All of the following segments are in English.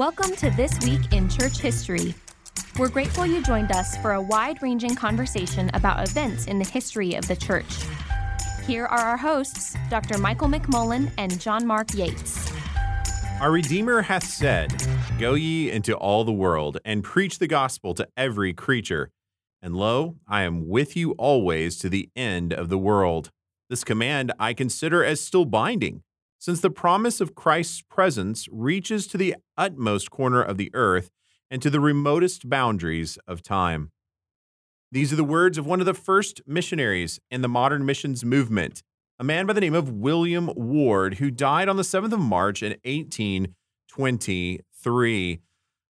Welcome to This Week in Church History. We're grateful you joined us for a wide-ranging conversation about events in the history of the church. Here are our hosts, Dr. Michael McMullen and John Mark Yates. Our Redeemer hath said, Go ye into all the world, and preach the gospel to every creature. And lo, I am with you always to the end of the world. This command I consider as still binding, since the promise of Christ's presence reaches to the utmost corner of the earth and to the remotest boundaries of time. These are the words of one of the first missionaries in the modern missions movement, a man by the name of William Ward, who died on the 7th of March in 1823.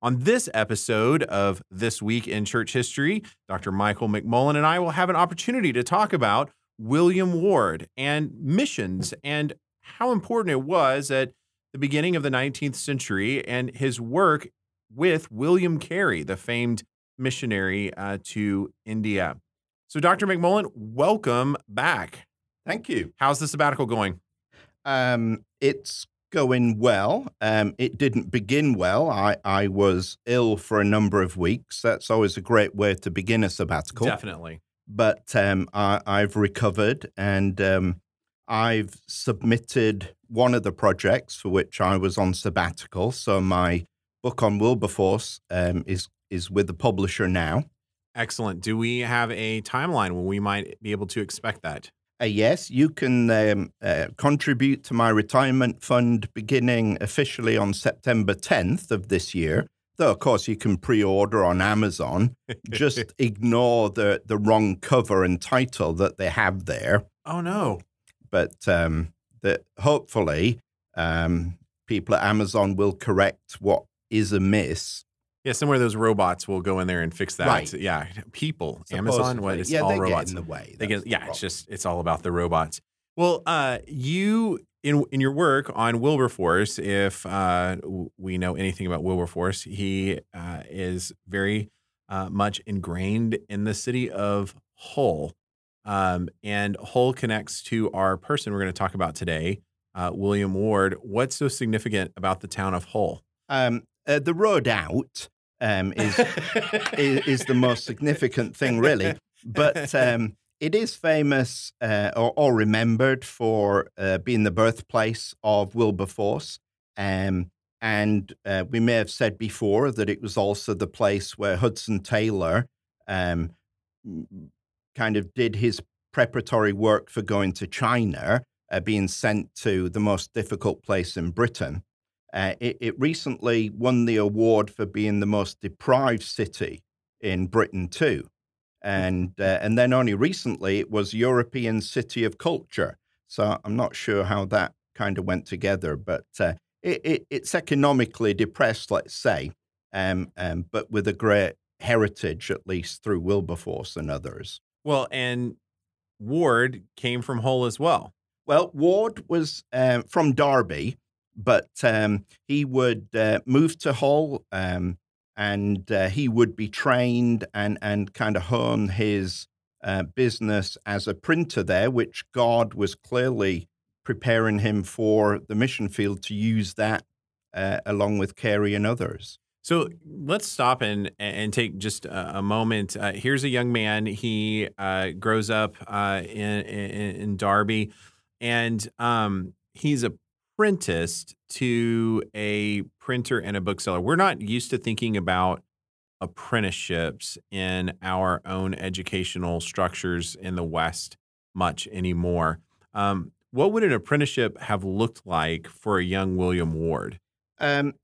On this episode of This Week in Church History, Dr. Michael McMullen and I will have an opportunity to talk about William Ward and missions and how important it was at the beginning of the 19th century, and his work with William Carey, the famed missionary to India. So, Dr. McMullen, welcome back. Thank you. How's the sabbatical going? It's going well. It didn't begin well. I was ill for a number of weeks. That's always a great way to begin a sabbatical. Definitely. But I've recovered, and I've submitted one of the projects for which I was on sabbatical. So my book on Wilberforce is with the publisher now. Excellent. Do we have a timeline when we might be able to expect that? Yes, you can contribute to my retirement fund beginning officially on September 10th of this year. Though, of course, you can pre-order on Amazon. Just ignore the wrong cover and title that they have there. Oh, no. But that hopefully people at Amazon will correct what is amiss. Yeah, somewhere those robots will go in there and fix that. Right. Yeah, people, supposedly. Amazon, what? It's all robots. Yeah, they get in the way. It's all about the robots. Well, you, in your work on Wilberforce, if we know anything about Wilberforce, he is very much ingrained in the city of Hull. And Hull connects to our person we're going to talk about today, William Ward. What's so significant about the town of Hull? The road out. Is the most significant thing, really. But it is famous or remembered for being the birthplace of Wilberforce. And we may have said before that it was also the place where Hudson Taylor kind of did his preparatory work for going to China, being sent to the most difficult place in Britain. It recently won the award for being the most deprived city in Britain too, and then only recently it was European City of Culture. So I'm not sure how that kind of went together, but it's economically depressed, let's say, but with a great heritage, at least through Wilberforce and others. Well, and Ward came from Hull as well. Well, Ward was from Derby. But he would move to Hull, and he would be trained and kind of hone his business as a printer there, which God was clearly preparing him for the mission field to use that along with Carey and others. So let's stop and take just a moment. Here's a young man. He grows up in Derby, and he's a apprenticed to a printer and a bookseller. We're not used to thinking about apprenticeships in our own educational structures in the West much anymore. What would an apprenticeship have looked like for a young William Ward? It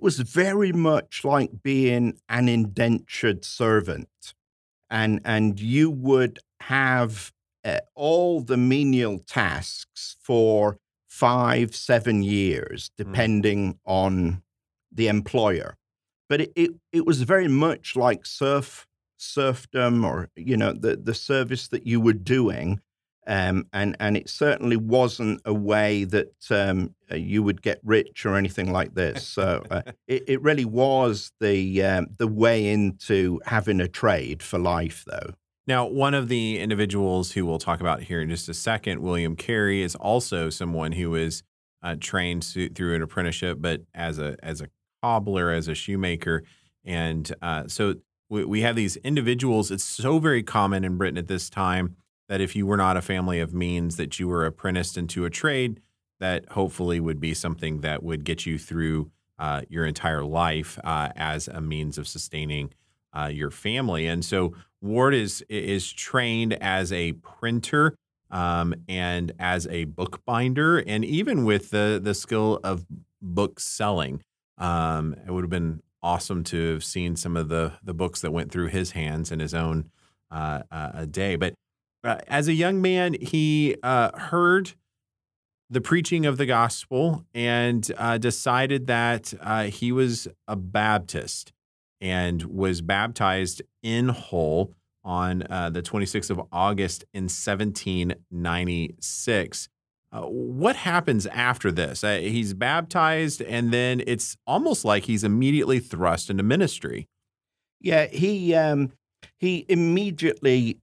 was very much like being an indentured servant, and you would have all the menial tasks for 5-7 years, depending on the employer. But it was very much like serfdom or, the service that you were doing. And it certainly wasn't a way that you would get rich or anything like this. So it really was the way into having a trade for life, though. Now, one of the individuals who we'll talk about here in just a second, William Carey, is also someone who is trained through an apprenticeship, but as a cobbler, as a shoemaker. And so we have these individuals. It's so very common in Britain at this time that if you were not a family of means, that you were apprenticed into a trade that hopefully would be something that would get you through your entire life as a means of sustaining your family. And so Ward is trained as a printer and as a bookbinder, and even with the skill of book selling. It would have been awesome to have seen some of the books that went through his hands in his own day. But as a young man, he heard the preaching of the gospel and decided that he was a Baptist, and was baptized in Hull on the 26th of August in 1796. What happens after this? He's baptized, and then it's almost like he's immediately thrust into ministry. Yeah, he immediately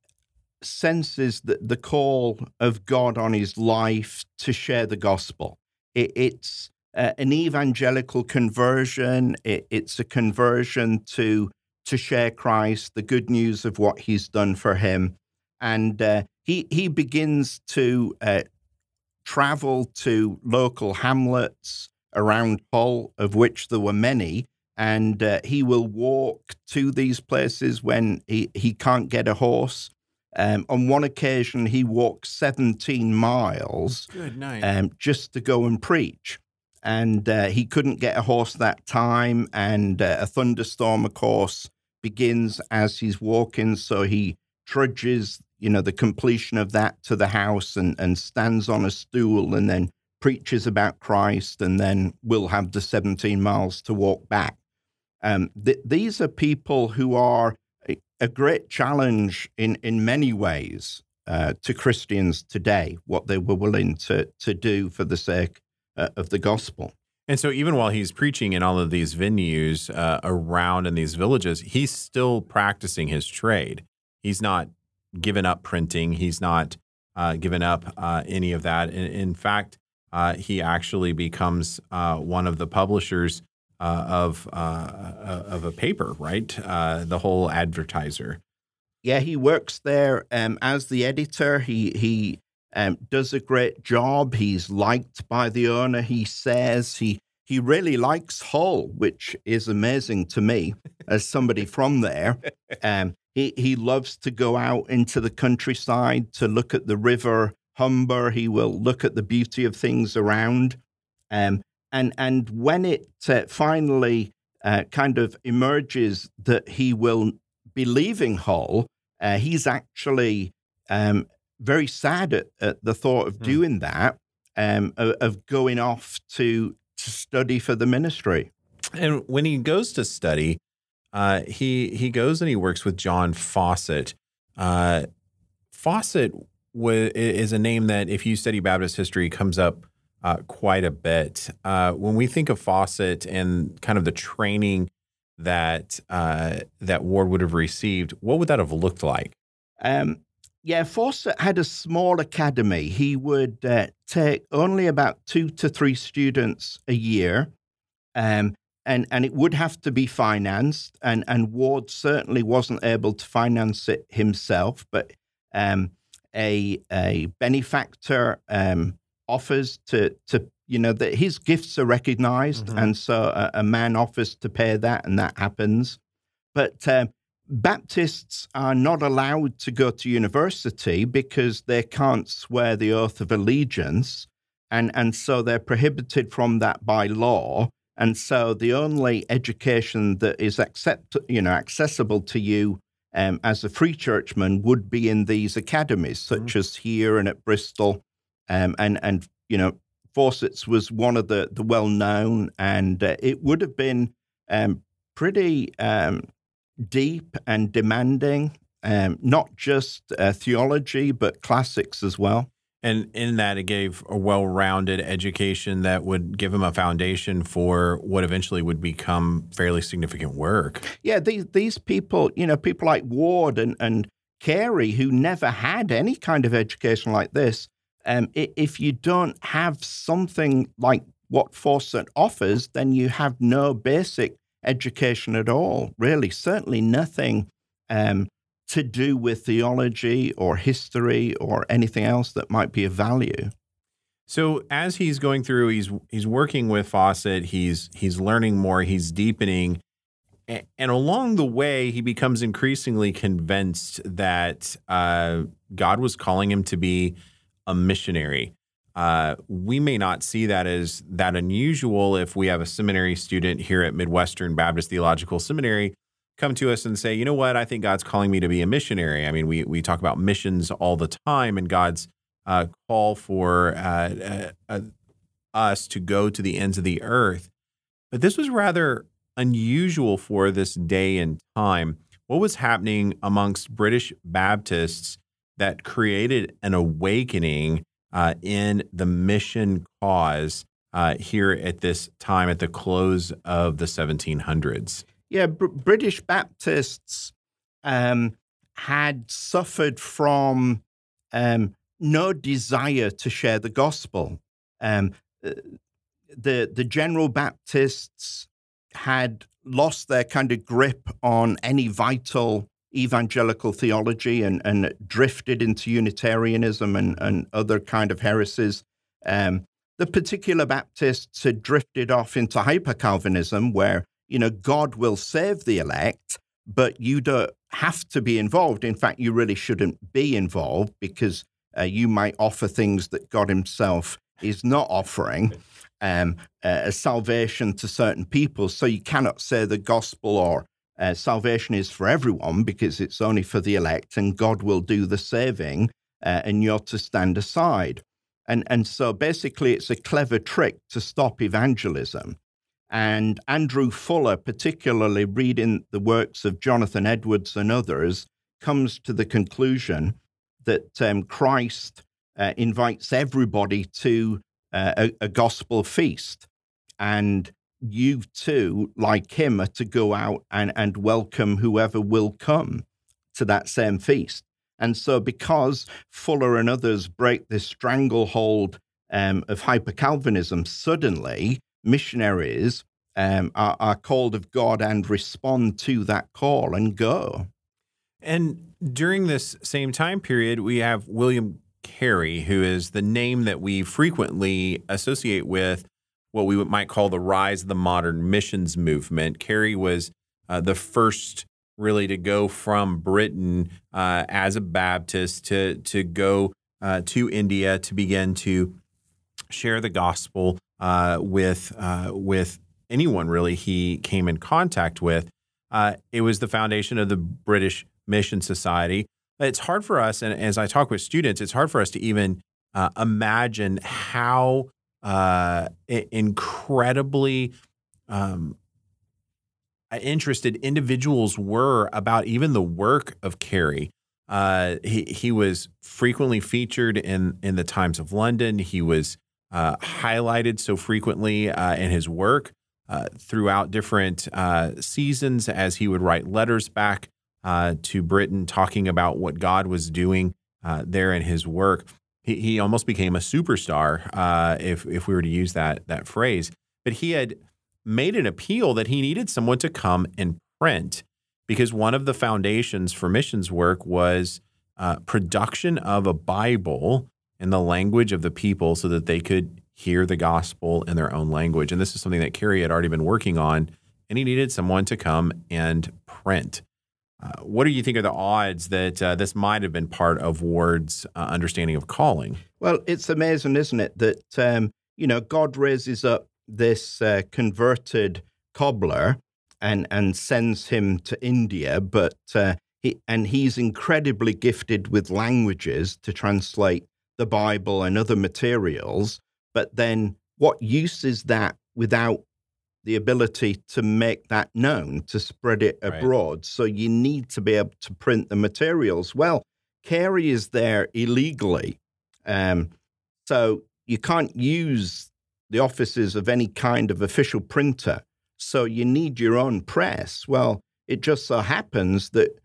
senses the call of God on his life to share the gospel. It's an evangelical conversion. It's a conversion to share Christ, the good news of what he's done for him. And he begins to travel to local hamlets around Hull, of which there were many, and he will walk to these places when he can't get a horse. On one occasion, he walked 17 miles just to go and preach. And he couldn't get a horse that time, and a thunderstorm, of course, begins as he's walking, so he trudges the completion of that to the house and stands on a stool and then preaches about Christ, and then will have the 17 miles to walk back. These are people who are a great challenge in many ways to Christians today, what they were willing to do for the sake of the gospel. And so even while he's preaching in all of these venues around in these villages, he's still practicing his trade. He's not given up printing. He's not given up any of that. In fact, he actually becomes one of the publishers of a paper, right? The Hull Advertiser. Yeah, he works there as the editor. He does a great job. He's liked by the owner. He says he really likes Hull, which is amazing to me as somebody from there. He loves to go out into the countryside to look at the river Humber. He will look at the beauty of things around. And when it finally kind of emerges that he will be leaving Hull, he's actually very sad at the thought of doing that, of going off to study for the ministry. And when he goes to study, he goes and he works with John Fawcett. Fawcett is a name that, if you study Baptist history, comes up quite a bit. When we think of Fawcett and kind of the training that Ward would have received, what would that have looked like? Yeah, Fawcett had a small academy. He would take only about 2 to 3 students a year. And it would have to be financed, and Ward certainly wasn't able to finance it himself, but a benefactor offers to that his gifts are recognized, and so a man offers to pay that, and that happens. But Baptists are not allowed to go to university because they can't swear the oath of allegiance, and so they're prohibited from that by law. And so the only education that is accessible to you as a free churchman would be in these academies, such as here and at Bristol. And Fawcett's was one of the well-known, and it would have been pretty deep and demanding, not just theology, but classics as well. And in that, it gave a well-rounded education that would give him a foundation for what eventually would become fairly significant work. Yeah, these people, people like Ward and Carey, who never had any kind of education like this, If you don't have something like what Fawcett offers, then you have no basic education at all, really. Certainly nothing to do with theology or history or anything else that might be of value. So as he's going through, he's working with Fawcett, he's learning more, he's deepening, and along the way, he becomes increasingly convinced that God was calling him to be a missionary. We may not see that as that unusual if we have a seminary student here at Midwestern Baptist Theological Seminary come to us and say, you know what, I think God's calling me to be a missionary. I mean, we talk about missions all the time, and God's call for us to go to the ends of the earth. But this was rather unusual for this day and time. What was happening amongst British Baptists that created an awakening in the mission cause here at this time at the close of the 1700s? Yeah, British Baptists had suffered from no desire to share the gospel. The general Baptists had lost their kind of grip on any vital evangelical theology and drifted into Unitarianism and other kind of heresies. The particular Baptists had drifted off into hyper-Calvinism, where, you know, God will save the elect, but you don't have to be involved. In fact, you really shouldn't be involved because you might offer things that God himself is not offering, salvation to certain people. So you cannot say the gospel or salvation is for everyone because it's only for the elect, and God will do the saving, and you're to stand aside. And so basically it's a clever trick to stop evangelism. And Andrew Fuller, particularly reading the works of Jonathan Edwards and others, comes to the conclusion that Christ invites everybody to a gospel feast. And you too, like him, are to go out and welcome whoever will come to that same feast. And so because Fuller and others break this stranglehold of hyper-Calvinism, suddenly missionaries are called of God and respond to that call and go. And during this same time period, we have William Carey, who is the name that we frequently associate with what we might call the rise of the modern missions movement. Carey was the first really to go from Britain as a Baptist to go to India to begin to share the gospel with anyone really he came in contact with. It was the foundation of the British Mission Society. It's hard for us, and as I talk with students, it's hard for us to even imagine how incredibly interested individuals were about even the work of Carey. He was frequently featured in the Times of London. He was highlighted so frequently in his work throughout different seasons as he would write letters back to Britain talking about what God was doing there in his work. He almost became a superstar, if we were to use that phrase. But he had made an appeal that he needed someone to come and print, because one of the foundations for missions work was production of a Bible in the language of the people so that they could hear the gospel in their own language. And this is something that Carey had already been working on, and he needed someone to come and print. What do you think are the odds that this might have been part of Ward's understanding of calling? Well, it's amazing, isn't it, that, God raises up this converted cobbler and sends him to India, but he's incredibly gifted with languages to translate the Bible and other materials, but then what use is that without the ability to make that known, to spread it abroad? Right. So you need to be able to print the materials. Well, Carey is there illegally, so you can't use the offices of any kind of official printer, so you need your own press. Well, it just so happens that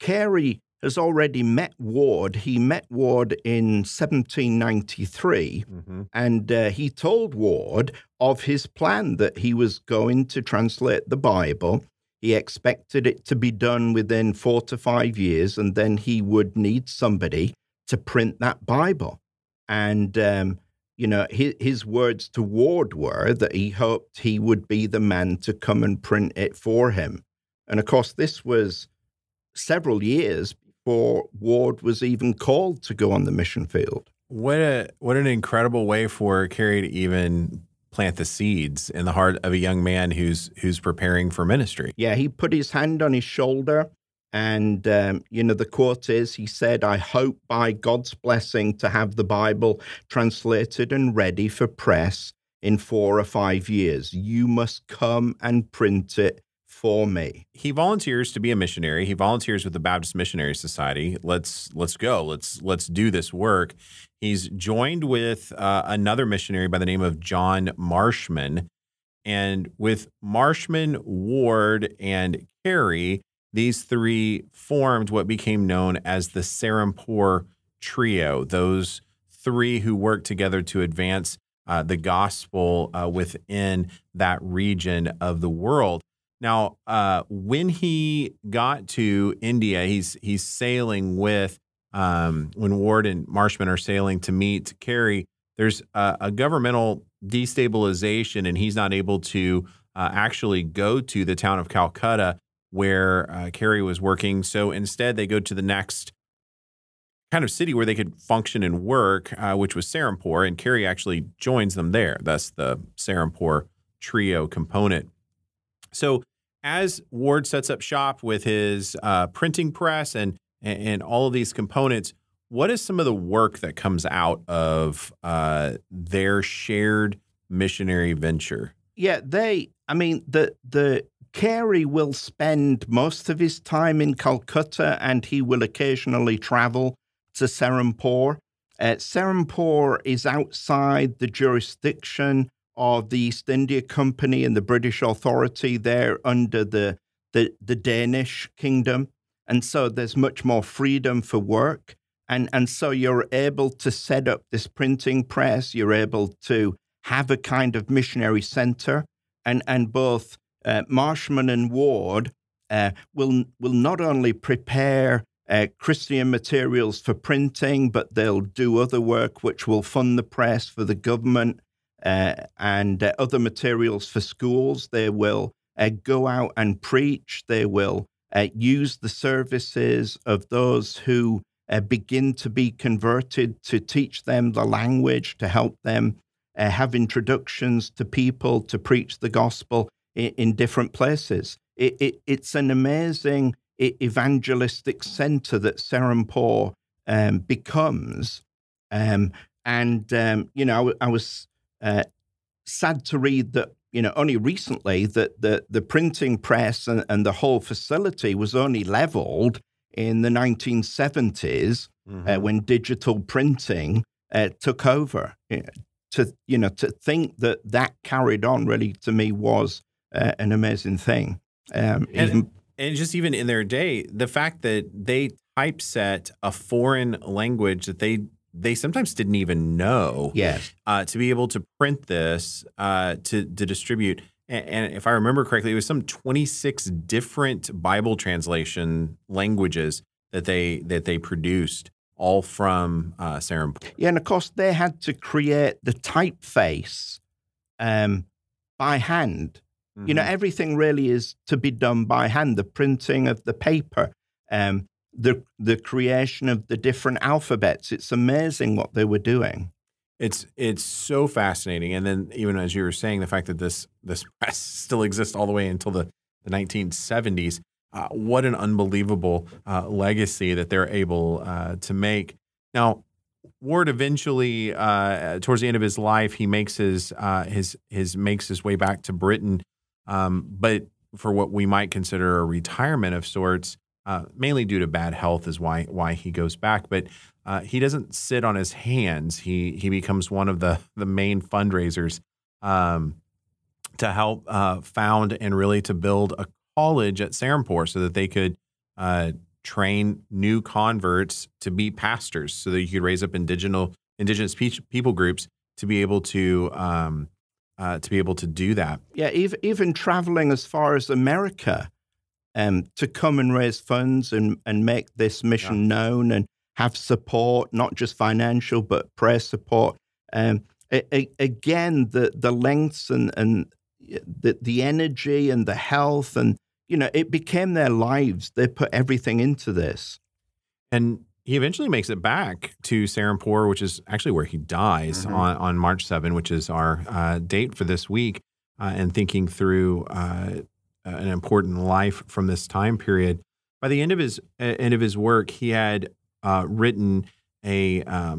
Carey has already met Ward. He met Ward in 1793, and he told Ward of his plan that he was going to translate the Bible. He expected it to be done within 4 to 5 years, and then he would need somebody to print that Bible. And, you know, his words to Ward were that he hoped he would be the man to come and print it for him. And, of course, this was several years before Ward was even called to go on the mission field. What an incredible way for Carey to even plant the seeds in the heart of a young man who's preparing for ministry. Yeah, he put his hand on his shoulder, and, you know, the quote is, he said, "I hope by God's blessing to have the Bible translated and ready for press in 4 or 5 years. You must come and print it for me." He volunteers to be a missionary. He volunteers with the Baptist Missionary Society. Let's go. Let's do this work. He's joined with another missionary by the name of John Marshman, and with Marshman, Ward, and Carey, these three formed what became known as the Serampore Trio. Those three who worked together to advance the gospel within that region of the world. Now, when he got to India, he's sailing with, when Ward and Marshman are sailing to meet Carey, there's a governmental destabilization, and he's not able to actually go to the town of Calcutta where Carey was working. So instead, they go to the next kind of city where they could function and work, which was Serampore, and Carey actually joins them there. That's the Serampore Trio component. So as Ward sets up shop with his printing press and all of these components, what is some of the work that comes out of their shared missionary venture? Yeah, the Carey will spend most of his time in Calcutta, and he will occasionally travel to Serampore. Serampore is outside the jurisdiction of the East India Company and the British authority there under the Danish kingdom. And so there's much more freedom for work. And so you're able to set up this printing press. You're able to have a kind of missionary center. And both Marshman and Ward will not only prepare Christian materials for printing, but they'll do other work which will fund the press for the government. And other materials for schools. They will go out and preach. They will use the services of those who begin to be converted to teach them the language, to help them have introductions to people, to preach the gospel in different places. It's an amazing evangelistic center that Serampore becomes. I was sad to read that, you know, only recently that the printing press and the whole facility was only leveled in the 1970s when digital printing took over. To think that carried on really to me was an amazing thing. And just even in their day, the fact that they typeset a foreign language that they sometimes didn't even know. Yes. To be able to print this, to distribute. And if I remember correctly, it was some 26 different Bible translation languages that they produced, all from Serampore. Yeah, and of course, they had to create the typeface by hand. Mm-hmm. You know, everything really is to be done by hand, the printing of the paper, the creation of the different alphabets. It's amazing what they were doing. It's so fascinating. And then even as you were saying, the fact that this press still exists all the way until the 1970s, what an unbelievable legacy that they're able to make. Now, Ward eventually, towards the end of his life, he makes his way back to Britain, but for what we might consider a retirement of sorts. Mainly due to bad health is why he goes back. But he doesn't sit on his hands. He becomes one of the main fundraisers to help found and really to build a college at Serampore so that they could train new converts to be pastors so that you could raise up indigenous people groups to be able to do that. Yeah, even traveling as far as America to come and raise funds and make this mission known and have support, not just financial, but prayer support. Again, the lengths and the energy and the health and, you know, it became their lives. They put everything into this. And he eventually makes it back to Serampore, which is actually where he dies on March 7, which is our date for this week, and thinking through an important life from this time period. By the end of his work, he had written a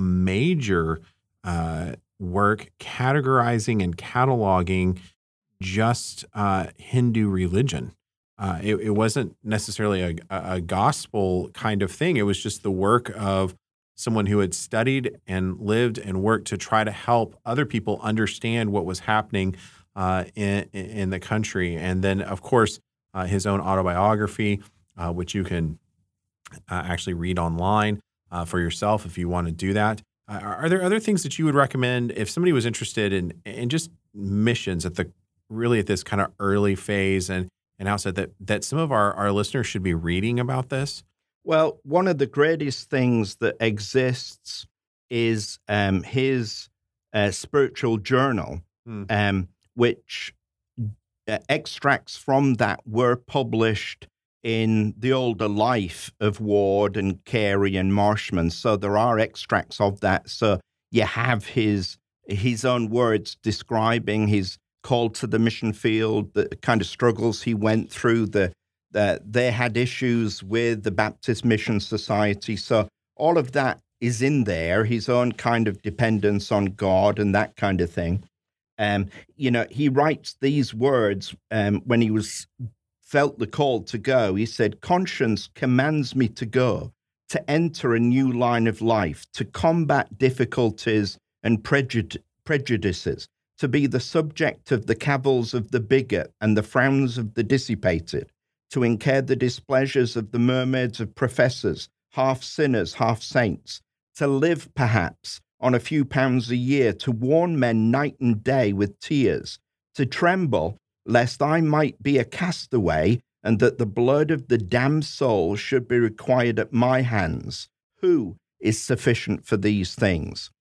major work categorizing and cataloging just Hindu religion. It wasn't necessarily a gospel kind of thing. It was just the work of someone who had studied and lived and worked to try to help other people understand what was happening in the country. And then, of course, his own autobiography, which you can actually read online for yourself if you want to do that. Are there other things that you would recommend if somebody was interested in just missions at this kind of early phase and how said that some of our listeners should be reading about this? Well, one of the greatest things that exists is his spiritual journal, which extracts from that were published in the older life of Ward and Carey and Marshman. So there are extracts of that. So you have his own words describing his called to the mission field, the kind of struggles he went through. They had issues with the Baptist Mission Society. So all of that is in there, his own kind of dependence on God and that kind of thing. You know, he writes these words when he felt the call to go. He said, "Conscience commands me to go, to enter a new line of life, to combat difficulties and prejudices, to be the subject of the cavils of the bigot and the frowns of the dissipated, to incur the displeasures of the mermaids of professors, half sinners, half saints, to live perhaps on a few pounds a year, to warn men night and day with tears, to tremble lest I might be a castaway and that the blood of the damned soul should be required at my hands. Who is sufficient for these things?"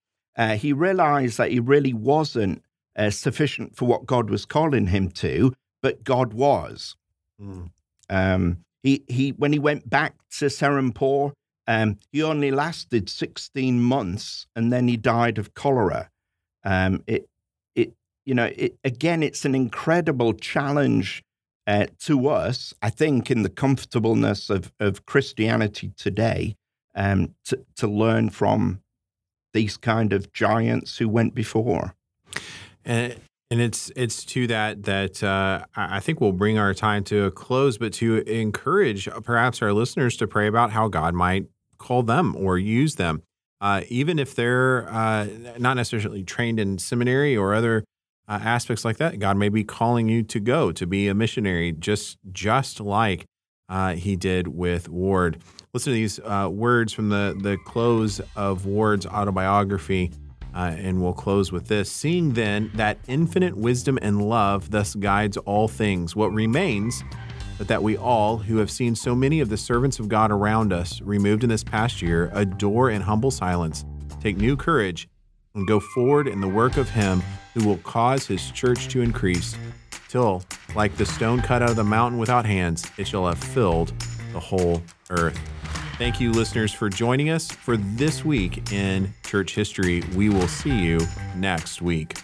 He realized that he really wasn't sufficient for what God was calling him to, but God was. He when he went back to Serampore, he only lasted 16 months, and then he died of cholera. Again, it's an incredible challenge to us, I think, in the comfortableness of Christianity today, to learn from these kind of giants who went before. And it's to that I think we'll bring our time to a close, but to encourage perhaps our listeners to pray about how God might call them or use them, even if they're not necessarily trained in seminary or other aspects like that. God may be calling you to go, to be a missionary, just like he did with Ward. Listen to these words from the close of Ward's autobiography. And we'll close with this. "Seeing then that infinite wisdom and love thus guides all things, what remains but that we all, who have seen so many of the servants of God around us removed in this past year, adore in humble silence, take new courage, and go forward in the work of Him who will cause His church to increase, till, like the stone cut out of the mountain without hands, it shall have filled the whole earth." Thank you, listeners, for joining us for This Week in Church History. We will see you next week.